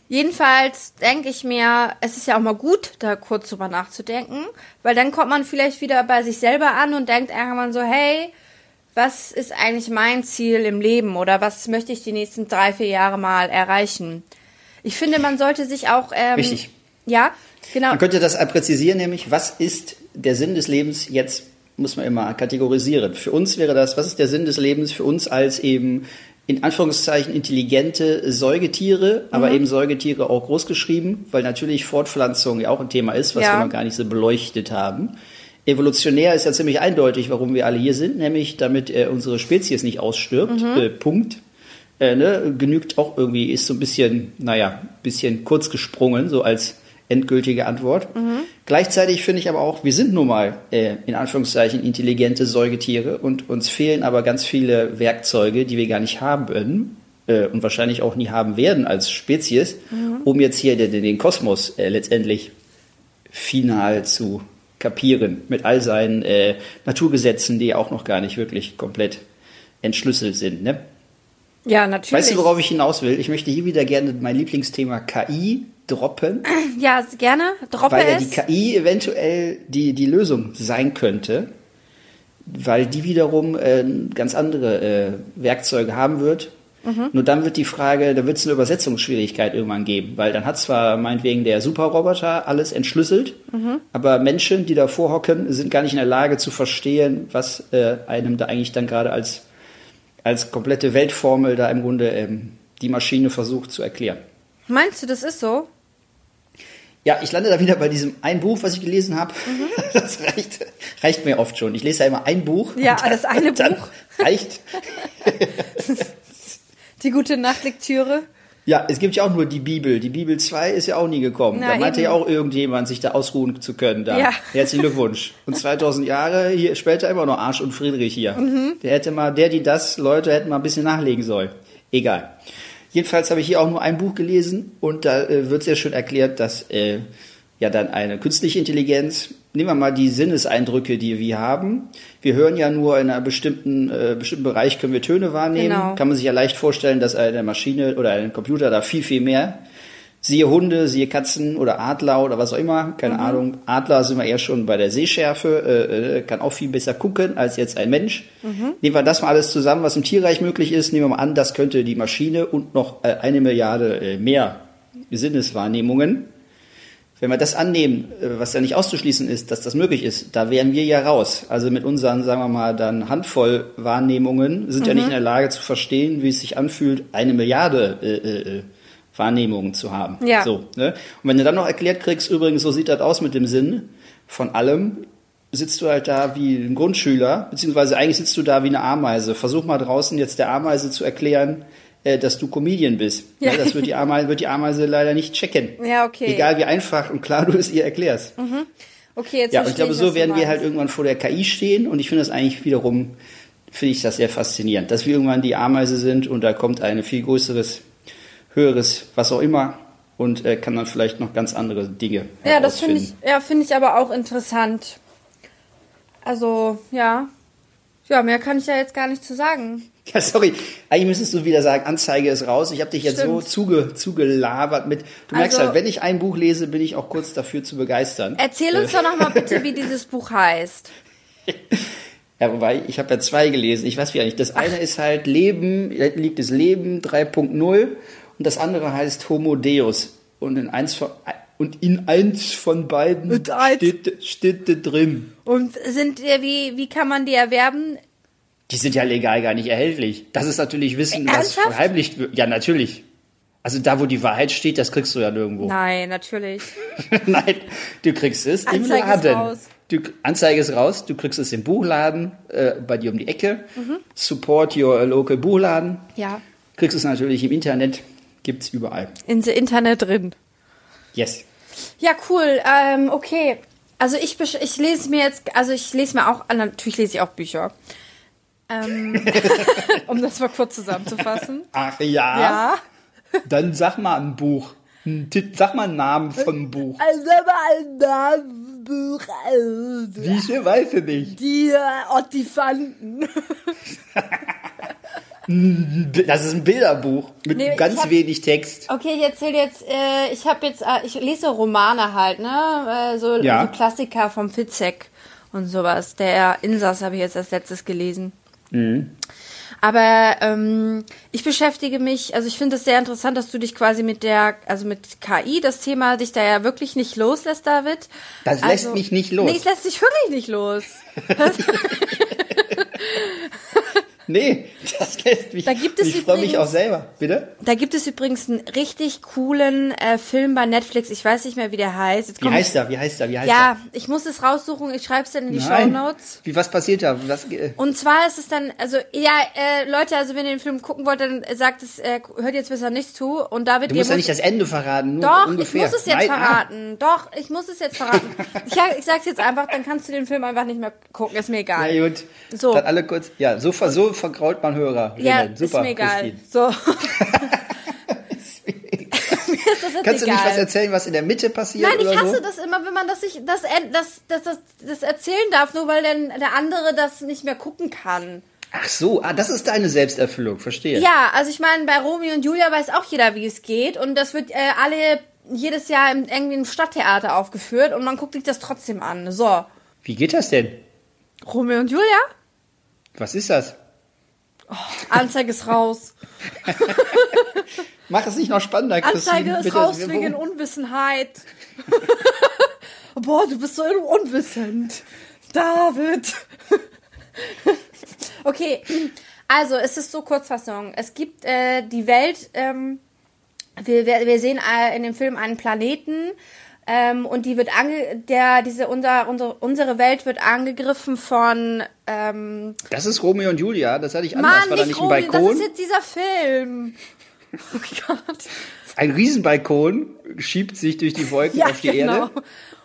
Jedenfalls denke ich mir, es ist ja auch mal gut, da kurz drüber nachzudenken, weil dann kommt man vielleicht wieder bei sich selber an und denkt irgendwann so, hey, was ist eigentlich mein Ziel im Leben oder was möchte ich die nächsten drei, vier Jahre mal erreichen? Ich finde, man sollte sich auch... Ähm, Richtig. Ja, genau. Man könnte das präzisieren, nämlich, was ist der Sinn des Lebens jetzt, muss man immer kategorisieren. Für uns wäre das, was ist der Sinn des Lebens für uns als eben, in Anführungszeichen, intelligente Säugetiere, aber mhm. eben Säugetiere auch großgeschrieben, weil natürlich Fortpflanzung ja auch ein Thema ist, was ja. wir noch gar nicht so beleuchtet haben. Evolutionär ist ja ziemlich eindeutig, warum wir alle hier sind, nämlich damit äh, unsere Spezies nicht ausstirbt, mhm. äh, Punkt. Äh, ne? Genügt auch irgendwie, ist so ein bisschen, naja, ein bisschen kurz gesprungen, so als endgültige Antwort. Mhm. Gleichzeitig finde ich aber auch, wir sind nun mal äh, in Anführungszeichen intelligente Säugetiere und uns fehlen aber ganz viele Werkzeuge, die wir gar nicht haben äh, und wahrscheinlich auch nie haben werden als Spezies, mhm. um jetzt hier den, den Kosmos äh, letztendlich final zu kapieren mit all seinen äh, Naturgesetzen, die auch noch gar nicht wirklich komplett entschlüsselt sind. Ne? Ja, natürlich. Weißt du, worauf ich hinaus will? Ich möchte hier wieder gerne mein Lieblingsthema K I droppen. Ja, gerne. Droppe weil ja die K I eventuell die, die Lösung sein könnte, weil die wiederum äh, ganz andere äh, Werkzeuge haben wird. Mhm. Nur dann wird die Frage, da wird es eine Übersetzungsschwierigkeit irgendwann geben, weil dann hat zwar meinetwegen der Superroboter alles entschlüsselt, mhm. aber Menschen, die davor hocken, sind gar nicht in der Lage zu verstehen, was äh, einem da eigentlich dann gerade als, als komplette Weltformel da im Grunde ähm, die Maschine versucht zu erklären. Meinst du, das ist so? Ja, ich lande da wieder bei diesem ein Buch, was ich gelesen habe. Mhm. Das reicht, reicht mir oft schon. Ich lese ja immer ein Buch. Ja, dann, das eine Buch. Reicht. Die gute Nachtlektüre. Ja, es gibt ja auch nur die Bibel. Die Bibel zwei ist ja auch nie gekommen. Na, da meinte eben. Ja auch irgendjemand, sich da ausruhen zu können. Da. Ja. Herzlichen Glückwunsch. Und zweitausend Jahre hier, später immer noch Arsch und Friedrich hier. Mhm. Der hätte mal, der, die das, Leute, hätten mal ein bisschen nachlegen sollen. Egal. Jedenfalls habe ich hier auch nur ein Buch gelesen und da äh, wird sehr schön erklärt, dass äh, ja dann eine künstliche Intelligenz, nehmen wir mal die Sinneseindrücke, die wir haben. Wir hören ja nur in einem bestimmten, äh, bestimmten Bereich, können wir Töne wahrnehmen. Genau. Kann man sich ja leicht vorstellen, dass eine Maschine oder ein Computer da viel, viel mehr, siehe Hunde, siehe Katzen oder Adler oder was auch immer, keine mhm. Ahnung, Adler sind wir eher schon bei der Sehschärfe, äh, kann auch viel besser gucken als jetzt ein Mensch. Mhm. Nehmen wir das mal alles zusammen, was im Tierreich möglich ist, nehmen wir mal an, das könnte die Maschine und noch äh, eine Milliarde äh, mehr Sinneswahrnehmungen. Wenn wir das annehmen, äh, was ja nicht auszuschließen ist, dass das möglich ist, da wären wir ja raus. Also mit unseren, sagen wir mal, dann Handvoll Wahrnehmungen sind mhm. ja nicht in der Lage zu verstehen, wie es sich anfühlt, eine Milliarde äh, äh, Wahrnehmungen zu haben. Ja. So, ne? Und wenn du dann noch erklärt kriegst, übrigens, so sieht das aus mit dem Sinn von allem, sitzt du halt da wie ein Grundschüler, beziehungsweise eigentlich sitzt du da wie eine Ameise. Versuch mal draußen jetzt der Ameise zu erklären, äh, dass du Comedian bist. Ja. Ne? Das wird die, Ameise, wird die Ameise leider nicht checken. Ja, okay. Egal wie einfach und klar du es ihr erklärst. Mhm. Okay, jetzt ja, und ich glaube, so werden wir halt irgendwann vor der K I stehen und ich finde das eigentlich wiederum, finde ich das sehr faszinierend, dass wir irgendwann die Ameise sind und da kommt ein viel größeres Höheres, was auch immer und äh, kann dann vielleicht noch ganz andere Dinge herausfinden. Ja, das finde ich, ja, finde ich aber auch interessant. Also, ja. Ja, mehr kann ich ja jetzt gar nicht zu sagen. Ja, sorry. Eigentlich müsstest du wieder sagen, Anzeige ist raus. Ich habe dich jetzt Stimmt. so zuge, zugelabert mit... Du merkst also, halt, wenn ich ein Buch lese, bin ich auch kurz dafür zu begeistern. Erzähl uns äh. doch nochmal bitte, wie dieses Buch heißt. Ja, wobei, ich habe ja zwei gelesen. Ich weiß wie eigentlich. Das eine Ach. ist halt Leben, liegt das Leben drei Punkt null. Und das andere heißt Homo Deus. Und in eins von, und in eins von beiden und steht, steht da drin. Und sind wie, wie kann man die erwerben? Die sind ja legal gar nicht erhältlich. Das ist natürlich Wissen, Ernsthaft? Was verheimlicht wird. Ja, natürlich. Also da, wo die Wahrheit steht, das kriegst du ja nirgendwo. Nein, natürlich. Nein, du kriegst es im Laden. Anzeige ist raus. Du, Anzeige ist raus. Du kriegst es im Buchladen, äh, bei dir um die Ecke. Mhm. Support your local Buchladen. Ja. Kriegst es natürlich im Internet. Gibt's überall. In the Internet drin. Yes. Ja, cool. Ähm, okay. Also ich, ich lese mir jetzt, also ich lese mir auch, natürlich lese ich auch Bücher. Ähm, um das mal kurz zusammenzufassen. Ach ja? Ja. Dann sag mal ein Buch. Sag mal einen Namen von einem Buch. Also mal einen Namen. Wie schön, weiß ich nicht. Die äh, Ottifanten. Das ist ein Bilderbuch mit nee, ganz hab, wenig Text. Okay, ich erzähle jetzt, äh, ich habe jetzt, äh, ich lese Romane halt, ne? Äh, so, ja. so Klassiker vom Fitzek und sowas. Der Insass habe ich jetzt als letztes gelesen. Mhm. Aber ähm, ich beschäftige mich, also ich finde es sehr interessant, dass du dich quasi mit der, also mit K I, das Thema dich da ja wirklich nicht loslässt, David. Das also, lässt mich nicht los. Nee, es lässt dich wirklich nicht los. Nee, das lässt mich. Da gibt es ich übrigens, freue mich auch selber. Bitte? Da gibt es übrigens einen richtig coolen äh, Film bei Netflix. Ich weiß nicht mehr, wie der heißt. Jetzt wie, heißt der, wie heißt der? Wie heißt der? Ja, ich muss es raussuchen. Ich schreibe es dann in die Shownotes. Wie, was passiert da? Was, äh Und zwar ist es dann, also, ja, äh, Leute, also wenn ihr den Film gucken wollt, dann sagt es, äh, hört jetzt besser nichts zu. Und David, du musst ja nicht das Ende verraten. Nur doch, ungefähr. ich muss es jetzt Nein, verraten. Ah. Doch, ich muss es jetzt verraten. ich, ich sag's jetzt einfach, dann kannst du den Film einfach nicht mehr gucken. Ist mir egal. Na gut. So. Dann alle kurz, ja, so versuchen. Vergraut man Hörer. Ja, Super, ist mir egal. So. ist mir egal. mir ist das jetzt Kannst egal. du nicht was erzählen, was in der Mitte passiert? Nein, ich oder hasse so? das immer, wenn man das, nicht, das, das, das, das, das erzählen darf, nur weil dann der andere das nicht mehr gucken kann. Ach so, ah, das ist deine Selbsterfüllung, verstehe. Ja, also ich meine, bei Romeo und Julia weiß auch jeder, wie es geht. Und das wird äh, alle jedes Jahr im, irgendwie im Stadttheater aufgeführt und man guckt sich das trotzdem an. So. Wie geht das denn? Romeo und Julia? Was ist das? Oh, Anzeige ist raus. Mach es nicht noch spannender, Christine. Anzeige ist bitte raus wegen Unwissenheit. Boah, du bist so unwissend. David. Okay, also es ist so Kurzfassung. Es gibt äh, die Welt, ähm, wir, wir sehen in dem Film einen Planeten, ähm, und die wird ange- der, diese, unser, unsere, unsere Welt wird angegriffen von, ähm, das ist Romeo und Julia, das hatte ich anders, Mann, war da nicht Romeo, ein Balkon? Das ist jetzt dieser Film. Oh Gott. Ein Riesenbalkon schiebt sich durch die Wolken ja, auf die genau.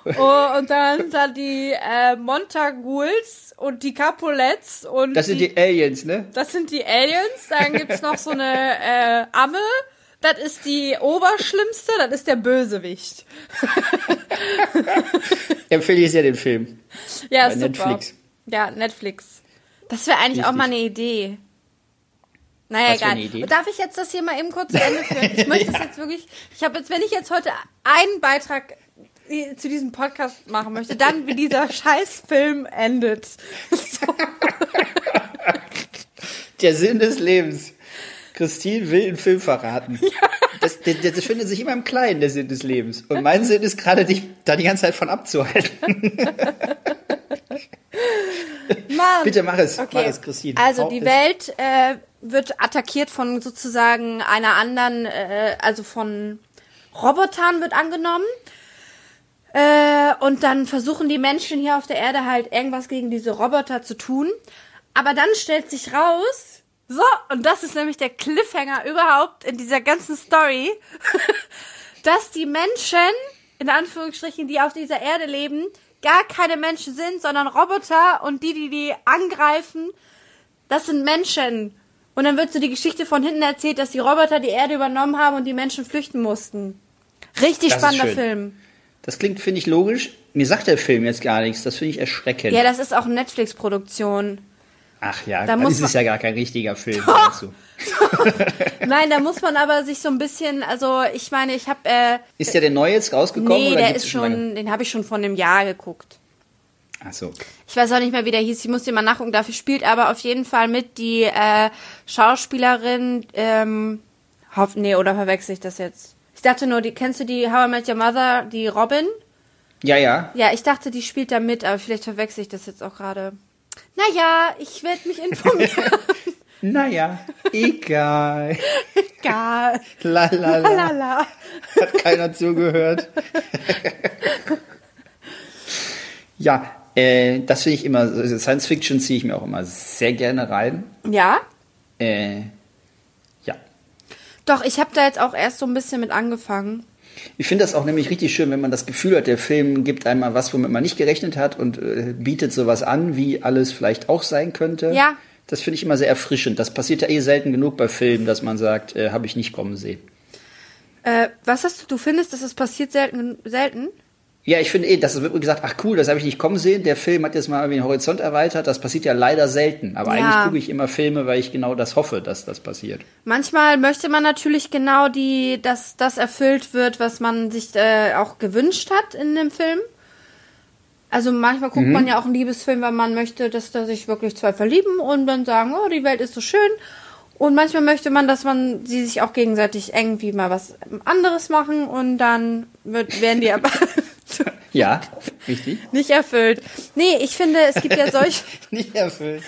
Erde. Oh, und dann da die äh, Montaguls und die Capulets und das sind die, die Aliens, ne? Das sind die Aliens, dann gibt's noch so eine, äh, Amme. Das ist die Oberschlimmste, das ist der Bösewicht. Empfehle ich sehr den Film. Ja, bei super. Netflix. Ja, Netflix. Das wäre eigentlich Richtig. auch mal eine Idee. Naja, Was egal. Idee? Darf ich jetzt das hier mal eben kurz zu Ende führen? Ich möchte ja. das jetzt wirklich, ich habe jetzt, wenn ich jetzt heute einen Beitrag zu diesem Podcast machen möchte, dann wie dieser Scheißfilm endet. So. Der Sinn des Lebens. Christine will einen Film verraten. Ja. Das, das, das findet sich immer im Kleinen, der Sinn des Lebens. Und mein Sinn ist gerade, dich da die ganze Zeit von abzuhalten. Mann. Bitte mach es, okay. mach es, Christine. Also Hau die es. Welt äh, wird attackiert von sozusagen einer anderen, äh, also von Robotern wird angenommen. Äh, und dann versuchen die Menschen hier auf der Erde halt irgendwas gegen diese Roboter zu tun. Aber dann stellt sich raus... So, und das ist nämlich der Cliffhanger überhaupt in dieser ganzen Story, dass die Menschen, in Anführungsstrichen, die auf dieser Erde leben, gar keine Menschen sind, sondern Roboter und die, die die angreifen, das sind Menschen. Und dann wird so die Geschichte von hinten erzählt, dass die Roboter die Erde übernommen haben und die Menschen flüchten mussten. Richtig das spannender Film. Das klingt, finde ich, logisch. Mir sagt der Film jetzt gar nichts. Das finde ich erschreckend. Ja, das ist auch eine Netflix-Produktion. Ach ja, da dann ist es ja gar kein richtiger Film. dazu. Nein, da muss man aber sich so ein bisschen, also ich meine, ich habe... Äh, ist der denn neu jetzt rausgekommen? Nee, oder der ist schon, den habe ich schon vor einem Jahr geguckt. Ach so. Ich weiß auch nicht mehr, wie der hieß, ich muss den mal nachgucken. Dafür spielt aber auf jeden Fall mit die äh, Schauspielerin, ähm, hoff, nee, oder verwechsel ich das jetzt? Ich dachte nur, die, kennst du die How I Met Your Mother, die Robin? Ja, ja. Ja, ich dachte, die spielt da mit, aber vielleicht verwechsel ich das jetzt auch gerade. Naja, ich werde mich informieren. Naja, egal. Egal. La, la, la. La, la, la. Hat keiner zugehört. Ja, äh, das finde ich immer, Science Fiction ziehe ich mir auch immer sehr gerne rein. Ja? Äh, ja. Doch, ich habe da jetzt auch erst so ein bisschen mit angefangen. Ich finde das auch nämlich richtig schön, wenn man das Gefühl hat, der Film gibt einmal was, womit man nicht gerechnet hat und äh, bietet sowas an, wie alles vielleicht auch sein könnte. Ja. Das finde ich immer sehr erfrischend. Das passiert ja eh selten genug bei Filmen, dass man sagt, äh, habe ich nicht kommen sehen. Äh, was hast du, du findest, dass es passiert selten? selten? Ja, ich finde eh, das wird mir gesagt, ach cool, das habe ich nicht kommen sehen. Der Film hat jetzt mal irgendwie den Horizont erweitert. Das passiert ja leider selten. Aber ja. eigentlich gucke ich immer Filme, weil ich genau das hoffe, dass das passiert. Manchmal möchte man natürlich genau, die, dass das erfüllt wird, was man sich äh, auch gewünscht hat in dem Film. Also manchmal guckt mhm. man ja auch einen Liebesfilm, weil man möchte, dass da sich wirklich zwei verlieben und dann sagen, oh, die Welt ist so schön. Und manchmal möchte man, dass man sie sich auch gegenseitig irgendwie mal was anderes machen und dann wird, werden die aber... Ja, richtig. Nicht erfüllt. Nee, ich finde, es gibt ja solche... Nicht erfüllt.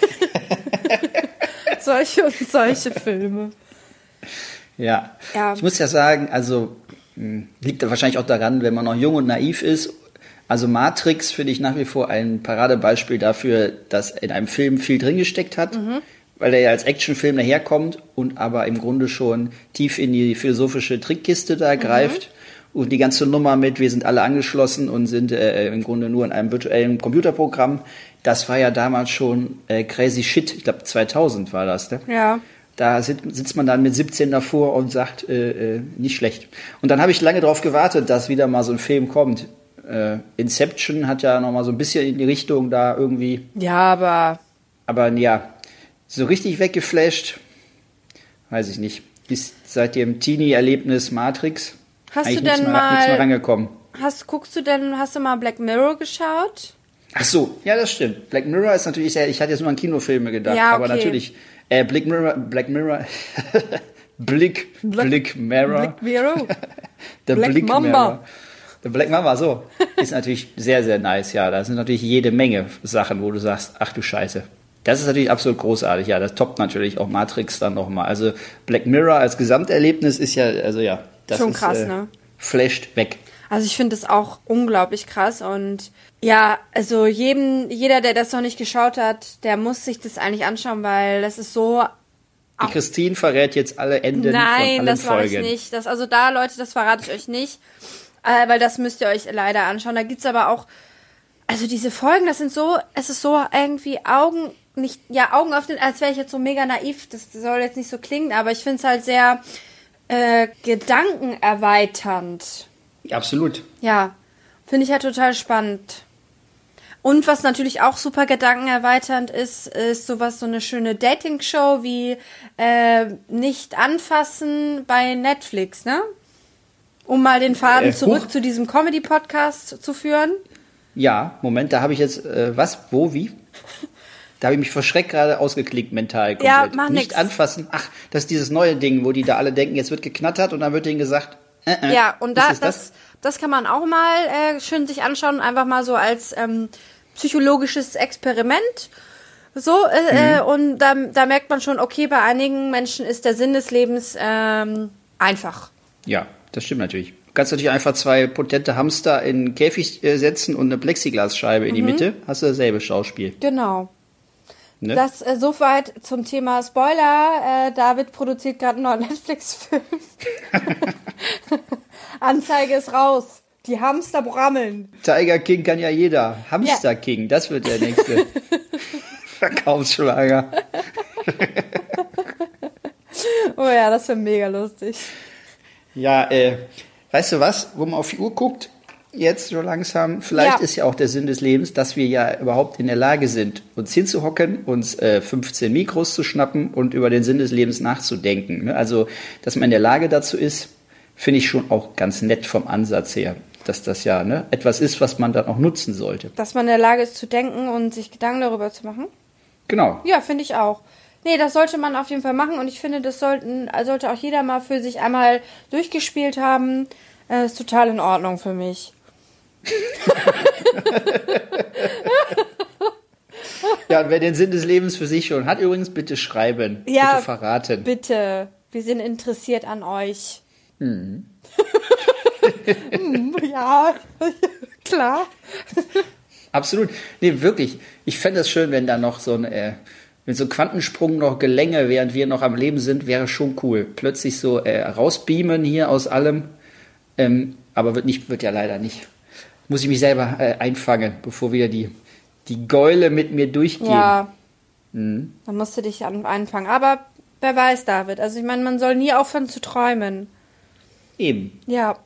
solche und solche Filme. Ja. ja. Ich muss ja sagen, also liegt da wahrscheinlich auch daran, wenn man noch jung und naiv ist. Also Matrix finde ich nach wie vor ein Paradebeispiel dafür, dass in einem Film viel drin gesteckt hat, mhm. weil er ja als Actionfilm daherkommt und aber im Grunde schon tief in die philosophische Trickkiste da mhm. greift. Und die ganze Nummer mit, wir sind alle angeschlossen und sind äh, im Grunde nur in einem virtuellen Computerprogramm. Das war ja damals schon äh, crazy shit. Ich glaube, zweitausend war das, ne? Ja. Da sit, sitzt man dann mit siebzehn davor und sagt, äh, äh, nicht schlecht. Und dann habe ich lange darauf gewartet, dass wieder mal so ein Film kommt. Äh, Inception hat ja nochmal so ein bisschen in die Richtung da irgendwie... Ja, aber... Aber ja, so richtig weggeflasht, weiß ich nicht. Bis seit dem Teenie-Erlebnis Matrix... Hast Eigentlich du denn mehr, mal, rangekommen. Hast, guckst du denn, hast du mal Black Mirror geschaut? Ach so, ja, das stimmt. Black Mirror ist natürlich, ich hatte jetzt nur an Kinofilme gedacht, ja, okay. aber natürlich, äh, Black Mirror, Black Mirror, Blick, Black, Blick Mirror, Black Mirror, der Black Blick Mamba. Mirror, der Black Mamba, so, ist natürlich sehr, sehr nice, ja, da sind natürlich jede Menge Sachen, wo du sagst, ach du Scheiße. Das ist natürlich absolut großartig, ja, das toppt natürlich auch Matrix dann nochmal, also Black Mirror als Gesamterlebnis ist ja, also ja. Das schon ist, krass, äh, ne? Flasht weg. Also ich finde das auch unglaublich krass und ja, also jedem, jeder, der das noch nicht geschaut hat, der muss sich das eigentlich anschauen, weil das ist so... Die Christine verrät jetzt alle Enden Nein, von allen Folgen. Nein, das mache ich nicht. Das, also da, Leute, das verrate ich euch nicht, äh, weil das müsst ihr euch leider anschauen. Da gibt's aber auch, also diese Folgen, das sind so, es ist so irgendwie Augen, nicht, ja, Augen auf den, als wäre ich jetzt so mega naiv, das soll jetzt nicht so klingen, aber ich finde es halt sehr... Äh, gedankenerweiternd. Absolut. Ja, finde ich ja total spannend. Und was natürlich auch super gedankenerweiternd ist, ist sowas, so eine schöne Dating-Show wie äh, Nicht anfassen bei Netflix, ne? Um mal den Faden äh, zurück zu diesem Comedy-Podcast zu führen. Ja, Moment, da habe ich jetzt, äh, was, wo, wie? Da habe ich mich vor Schreck gerade ausgeklickt mental. Komplett. Ja, mach nix. Nicht anfassen. Ach, das ist dieses neue Ding, wo die da alle denken, jetzt wird geknattert und dann wird denen gesagt, äh, äh, ja, und da, das, das das kann man auch mal äh, schön sich anschauen, einfach mal so als ähm, psychologisches Experiment. So, äh, mhm. äh, und da, da merkt man schon, okay, bei einigen Menschen ist der Sinn des Lebens ähm, einfach. Ja, das stimmt natürlich. Du kannst natürlich einfach zwei potente Hamster in einen Käfig äh, setzen und eine Plexiglasscheibe in mhm. die Mitte, hast du dasselbe Schauspiel. Genau. Ne? Das äh, soweit zum Thema Spoiler. Äh, David produziert gerade einen neuen Netflix-Film. Anzeige ist raus. Die Hamster brammeln. Tiger King kann ja jeder. Hamster ja. King, das wird der nächste Verkaufsschlager. Oh ja, das wäre mega lustig. Ja, äh, weißt du was, wo man auf die Uhr guckt? Jetzt so langsam, vielleicht ja. ist ja auch der Sinn des Lebens, dass wir ja überhaupt in der Lage sind, uns hinzuhocken, uns äh, fünfzehn Mikros zu schnappen und über den Sinn des Lebens nachzudenken. Also, dass man in der Lage dazu ist, finde ich schon auch ganz nett vom Ansatz her, dass das ja ne, etwas ist, was man dann auch nutzen sollte. Dass man in der Lage ist zu denken und sich Gedanken darüber zu machen? Genau. Ja, finde ich auch. Nee, das sollte man auf jeden Fall machen und ich finde, das sollten, sollte auch jeder mal für sich einmal durchgespielt haben. Äh, ist total in Ordnung für mich. Ja, und wer den Sinn des Lebens für sich schon hat, übrigens bitte schreiben, ja, bitte verraten. Bitte, wir sind interessiert an euch. Hm. Ja, klar. Absolut. Nee, wirklich. Ich fände es schön, wenn da noch so ein, äh, wenn so ein Quantensprung noch gelänge, während wir noch am Leben sind, wäre schon cool. Plötzlich so äh, rausbeamen hier aus allem, ähm, aber wird nicht, wird ja leider nicht. Muss ich mich selber äh, einfangen, bevor wieder die, die Gäule mit mir durchgehen. Ja, mhm. Dann musst du dich an, einfangen. Aber wer weiß, David. Also ich meine, man soll nie aufhören zu träumen. Eben. Ja.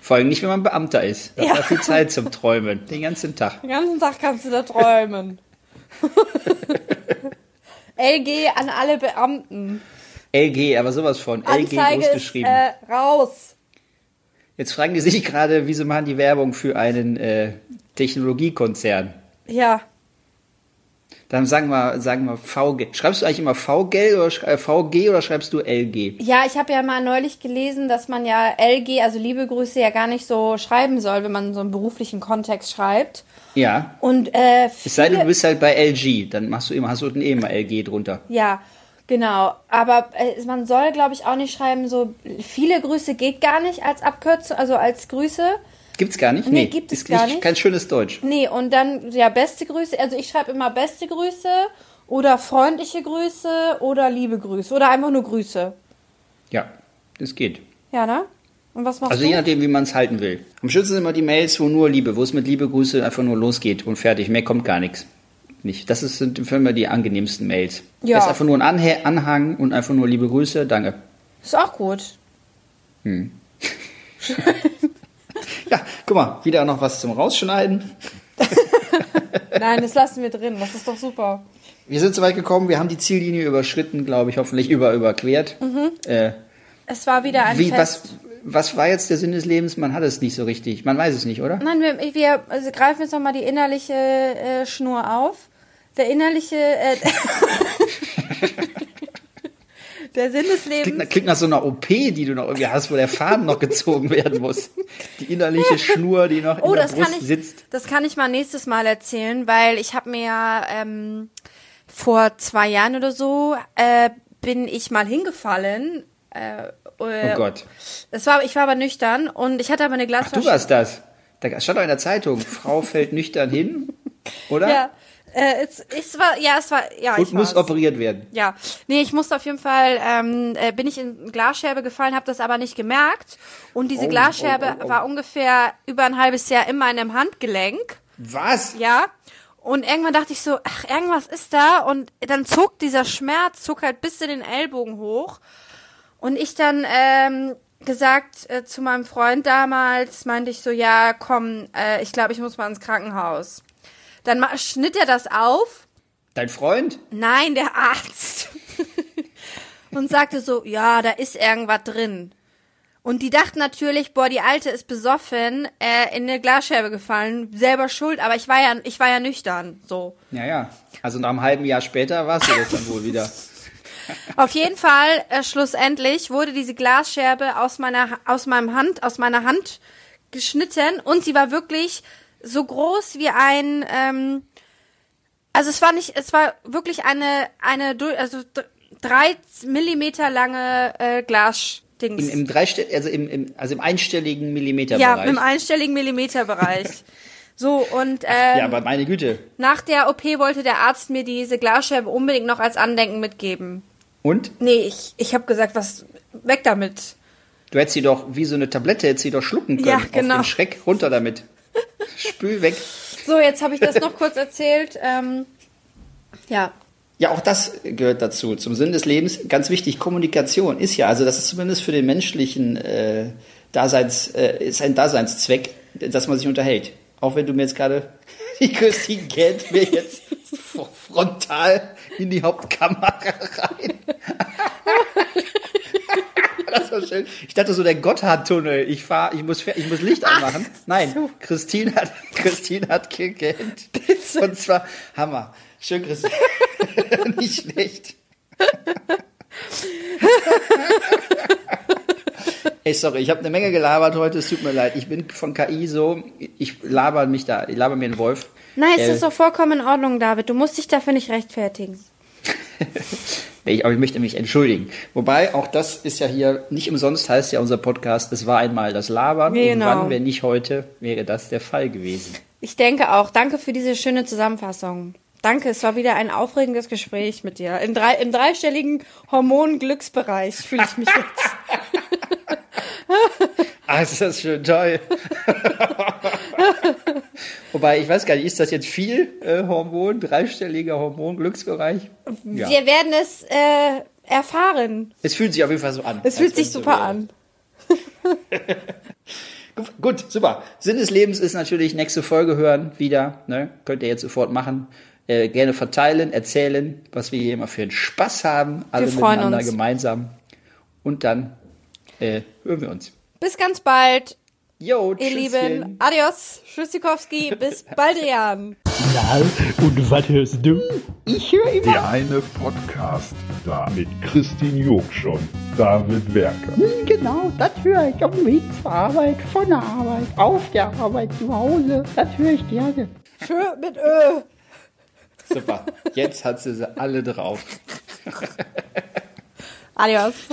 Vor allem nicht, wenn man Beamter ist. Da ja. hat viel Zeit zum Träumen. Den ganzen Tag. Den ganzen Tag kannst du da träumen. L G an alle Beamten. L G, aber sowas von. Anzeige L G großgeschrieben. Ist, äh, raus. Jetzt fragen die sich gerade, wieso machen die Werbung für einen äh, Technologiekonzern? Ja. Dann sagen wir, sagen wir V G. Schreibst du eigentlich immer V G oder V G oder schreibst du L G? Ja, ich habe ja mal neulich gelesen, dass man ja L G, also liebe Grüße, ja gar nicht so schreiben soll, wenn man so einen beruflichen Kontext schreibt. Ja. Und äh, es sei denn, du bist halt bei L G, dann machst du immer, hast du eh immer L G drunter. Ja, genau. Aber äh, man soll, glaube ich, auch nicht schreiben, so viele Grüße geht gar nicht als Abkürzung, also als Grüße. Gibt's gar nicht? Nee, nee gibt es gar nicht. Ist kein schönes Deutsch. Nee, und dann, ja, beste Grüße. Also ich schreibe immer beste Grüße oder freundliche Grüße oder liebe Grüße oder einfach nur Grüße. Ja, das geht. Ja, ne? Und was machst also du? Also je nachdem, wie man es halten will. Am schönsten sind immer die Mails, wo nur Liebe, wo es mit liebe Grüße einfach nur losgeht und fertig. Mehr kommt gar nichts. Nicht. Das sind immer die angenehmsten Mails. Ja. Das ist einfach nur ein Anh- Anhang und einfach nur liebe Grüße, danke. Ist auch gut. Hm. Ja, guck mal, wieder noch was zum Rausschneiden. Nein, das lassen wir drin, das ist doch super. Wir sind so weit gekommen, wir haben die Ziellinie überschritten, glaube ich, hoffentlich über, überquert. Mhm. Äh, es war wieder ein wie, Fest. Was, was war jetzt der Sinn des Lebens? Man hat es nicht so richtig, man weiß es nicht, oder? Nein, wir, wir also greifen jetzt nochmal die innerliche äh, Schnur auf. Der innerliche... Äh, Der Sinn des Lebens. Klingt nach, klingt nach so einer O P, die du noch irgendwie hast, wo der Faden noch gezogen werden muss. Die innerliche Schnur, die noch oh, in der das Brust kann ich, sitzt. Das kann ich mal nächstes Mal erzählen, weil ich habe mir ja ähm, vor zwei Jahren oder so äh, bin ich mal hingefallen. Äh, äh, oh Gott. Das war, ich war aber nüchtern und ich hatte aber eine Glasflasche. Ach, du warst das. Da stand doch in der Zeitung, Frau fällt nüchtern hin, oder? Ja. Äh, es, es war, ja, es war, ja, und ich muss operiert werden. Ja, nee, ich musste auf jeden Fall, ähm, äh, bin ich in Glasscherbe gefallen, habe das aber nicht gemerkt. Und diese oh, Glasscherbe oh, oh, oh. war ungefähr über ein halbes Jahr in meinem Handgelenk. Was? Ja. Und irgendwann dachte ich so, ach, irgendwas ist da. Und dann zog dieser Schmerz, zog halt bis in den Ellbogen hoch. Und ich dann ähm, gesagt äh, zu meinem Freund damals, meinte ich so, ja, komm, äh, ich glaube, ich muss mal ins Krankenhaus. Dann schnitt er das auf. Dein Freund? Nein, der Arzt. Und sagte so, ja, da ist irgendwas drin. Und die dachten natürlich, boah, die Alte ist besoffen, äh, in eine Glasscherbe gefallen, selber schuld, aber ich war ja, ich war ja nüchtern, so. Ja, ja. Also nach einem halben Jahr später warst du das dann wohl wieder. Auf jeden Fall, äh, schlussendlich wurde diese Glasscherbe aus meiner, aus meinem Hand, aus meiner Hand geschnitten und sie war wirklich so groß wie ein, ähm, also es war nicht, es war wirklich eine, eine, also drei Millimeter lange äh, Glasdings. Im, im Dreistell, also im, im, also im einstelligen Millimeterbereich. Ja, im einstelligen Millimeterbereich. So und ähm, ja, aber meine Güte. Nach der O P wollte der Arzt mir diese Glasscherbe unbedingt noch als Andenken mitgeben. Und? Nee, ich, ich habe gesagt, was, weg damit. Du hättest sie doch wie so eine Tablette hättest sie doch schlucken können. Ja, genau. Auf den Schreck runter damit. Spül weg. So, jetzt habe ich das noch kurz erzählt. Ähm, ja. Ja, auch das gehört dazu. Zum Sinn des Lebens, ganz wichtig, Kommunikation ist ja, also das ist zumindest für den menschlichen äh, Daseins, äh, ist ein Daseinszweck, dass man sich unterhält. Auch wenn du mir jetzt gerade die Christine Geld mir jetzt frontal in die Hauptkamera rein. Das war schön. Ich dachte so, der Gotthardtunnel. Ich fahr, ich muss, ich muss Licht anmachen. Nein, so. Christine hat, Christine hat gegähnt. Und zwar Hammer. Schön, Christine. Nicht schlecht. Ey, sorry, ich habe eine Menge gelabert heute. Es tut mir leid. Ich bin von K I so, ich laber mich da, ich laber mir den Wolf. Nein, es äh, ist doch vollkommen in Ordnung, David. Du musst dich dafür nicht rechtfertigen. Ich, aber ich möchte mich entschuldigen. Wobei, auch das ist ja hier, nicht umsonst heißt ja unser Podcast, es war einmal das Labern. Genau. Und wann, wenn nicht heute, wäre das der Fall gewesen. Ich denke auch. Danke für diese schöne Zusammenfassung. Danke, es war wieder ein aufregendes Gespräch mit dir. Im, drei, im dreistelligen Hormonglücksbereich fühle ich mich jetzt. Ah, ist das schön toll. Wobei, ich weiß gar nicht, ist das jetzt viel äh, Hormon, dreistelliger Hormonglücksbereich? Ja. Wir werden es äh, erfahren. Es fühlt sich auf jeden Fall so an. Es fühlt sich super an. Gut, super. Sinn des Lebens ist natürlich nächste Folge hören wieder. Ne? Könnt ihr jetzt sofort machen. Äh, gerne verteilen, erzählen, was wir hier immer für einen Spaß haben. Alle wir miteinander uns. Gemeinsam. Und dann äh, hören wir uns. Bis ganz bald. Jo, ihr Lieben. Adios. Tschüssikowski. Bis bald, Jan. Ja, und was hörst du? Ich höre immer. Der eine Podcast da mit Christine Jogsch und David Werker. Hm, genau, das höre ich auf dem Weg zur Arbeit, von der Arbeit, auf der Arbeit, zu Hause. Das höre ich gerne. Schön mit Ö. Super, jetzt hat sie sie alle drauf. Adios.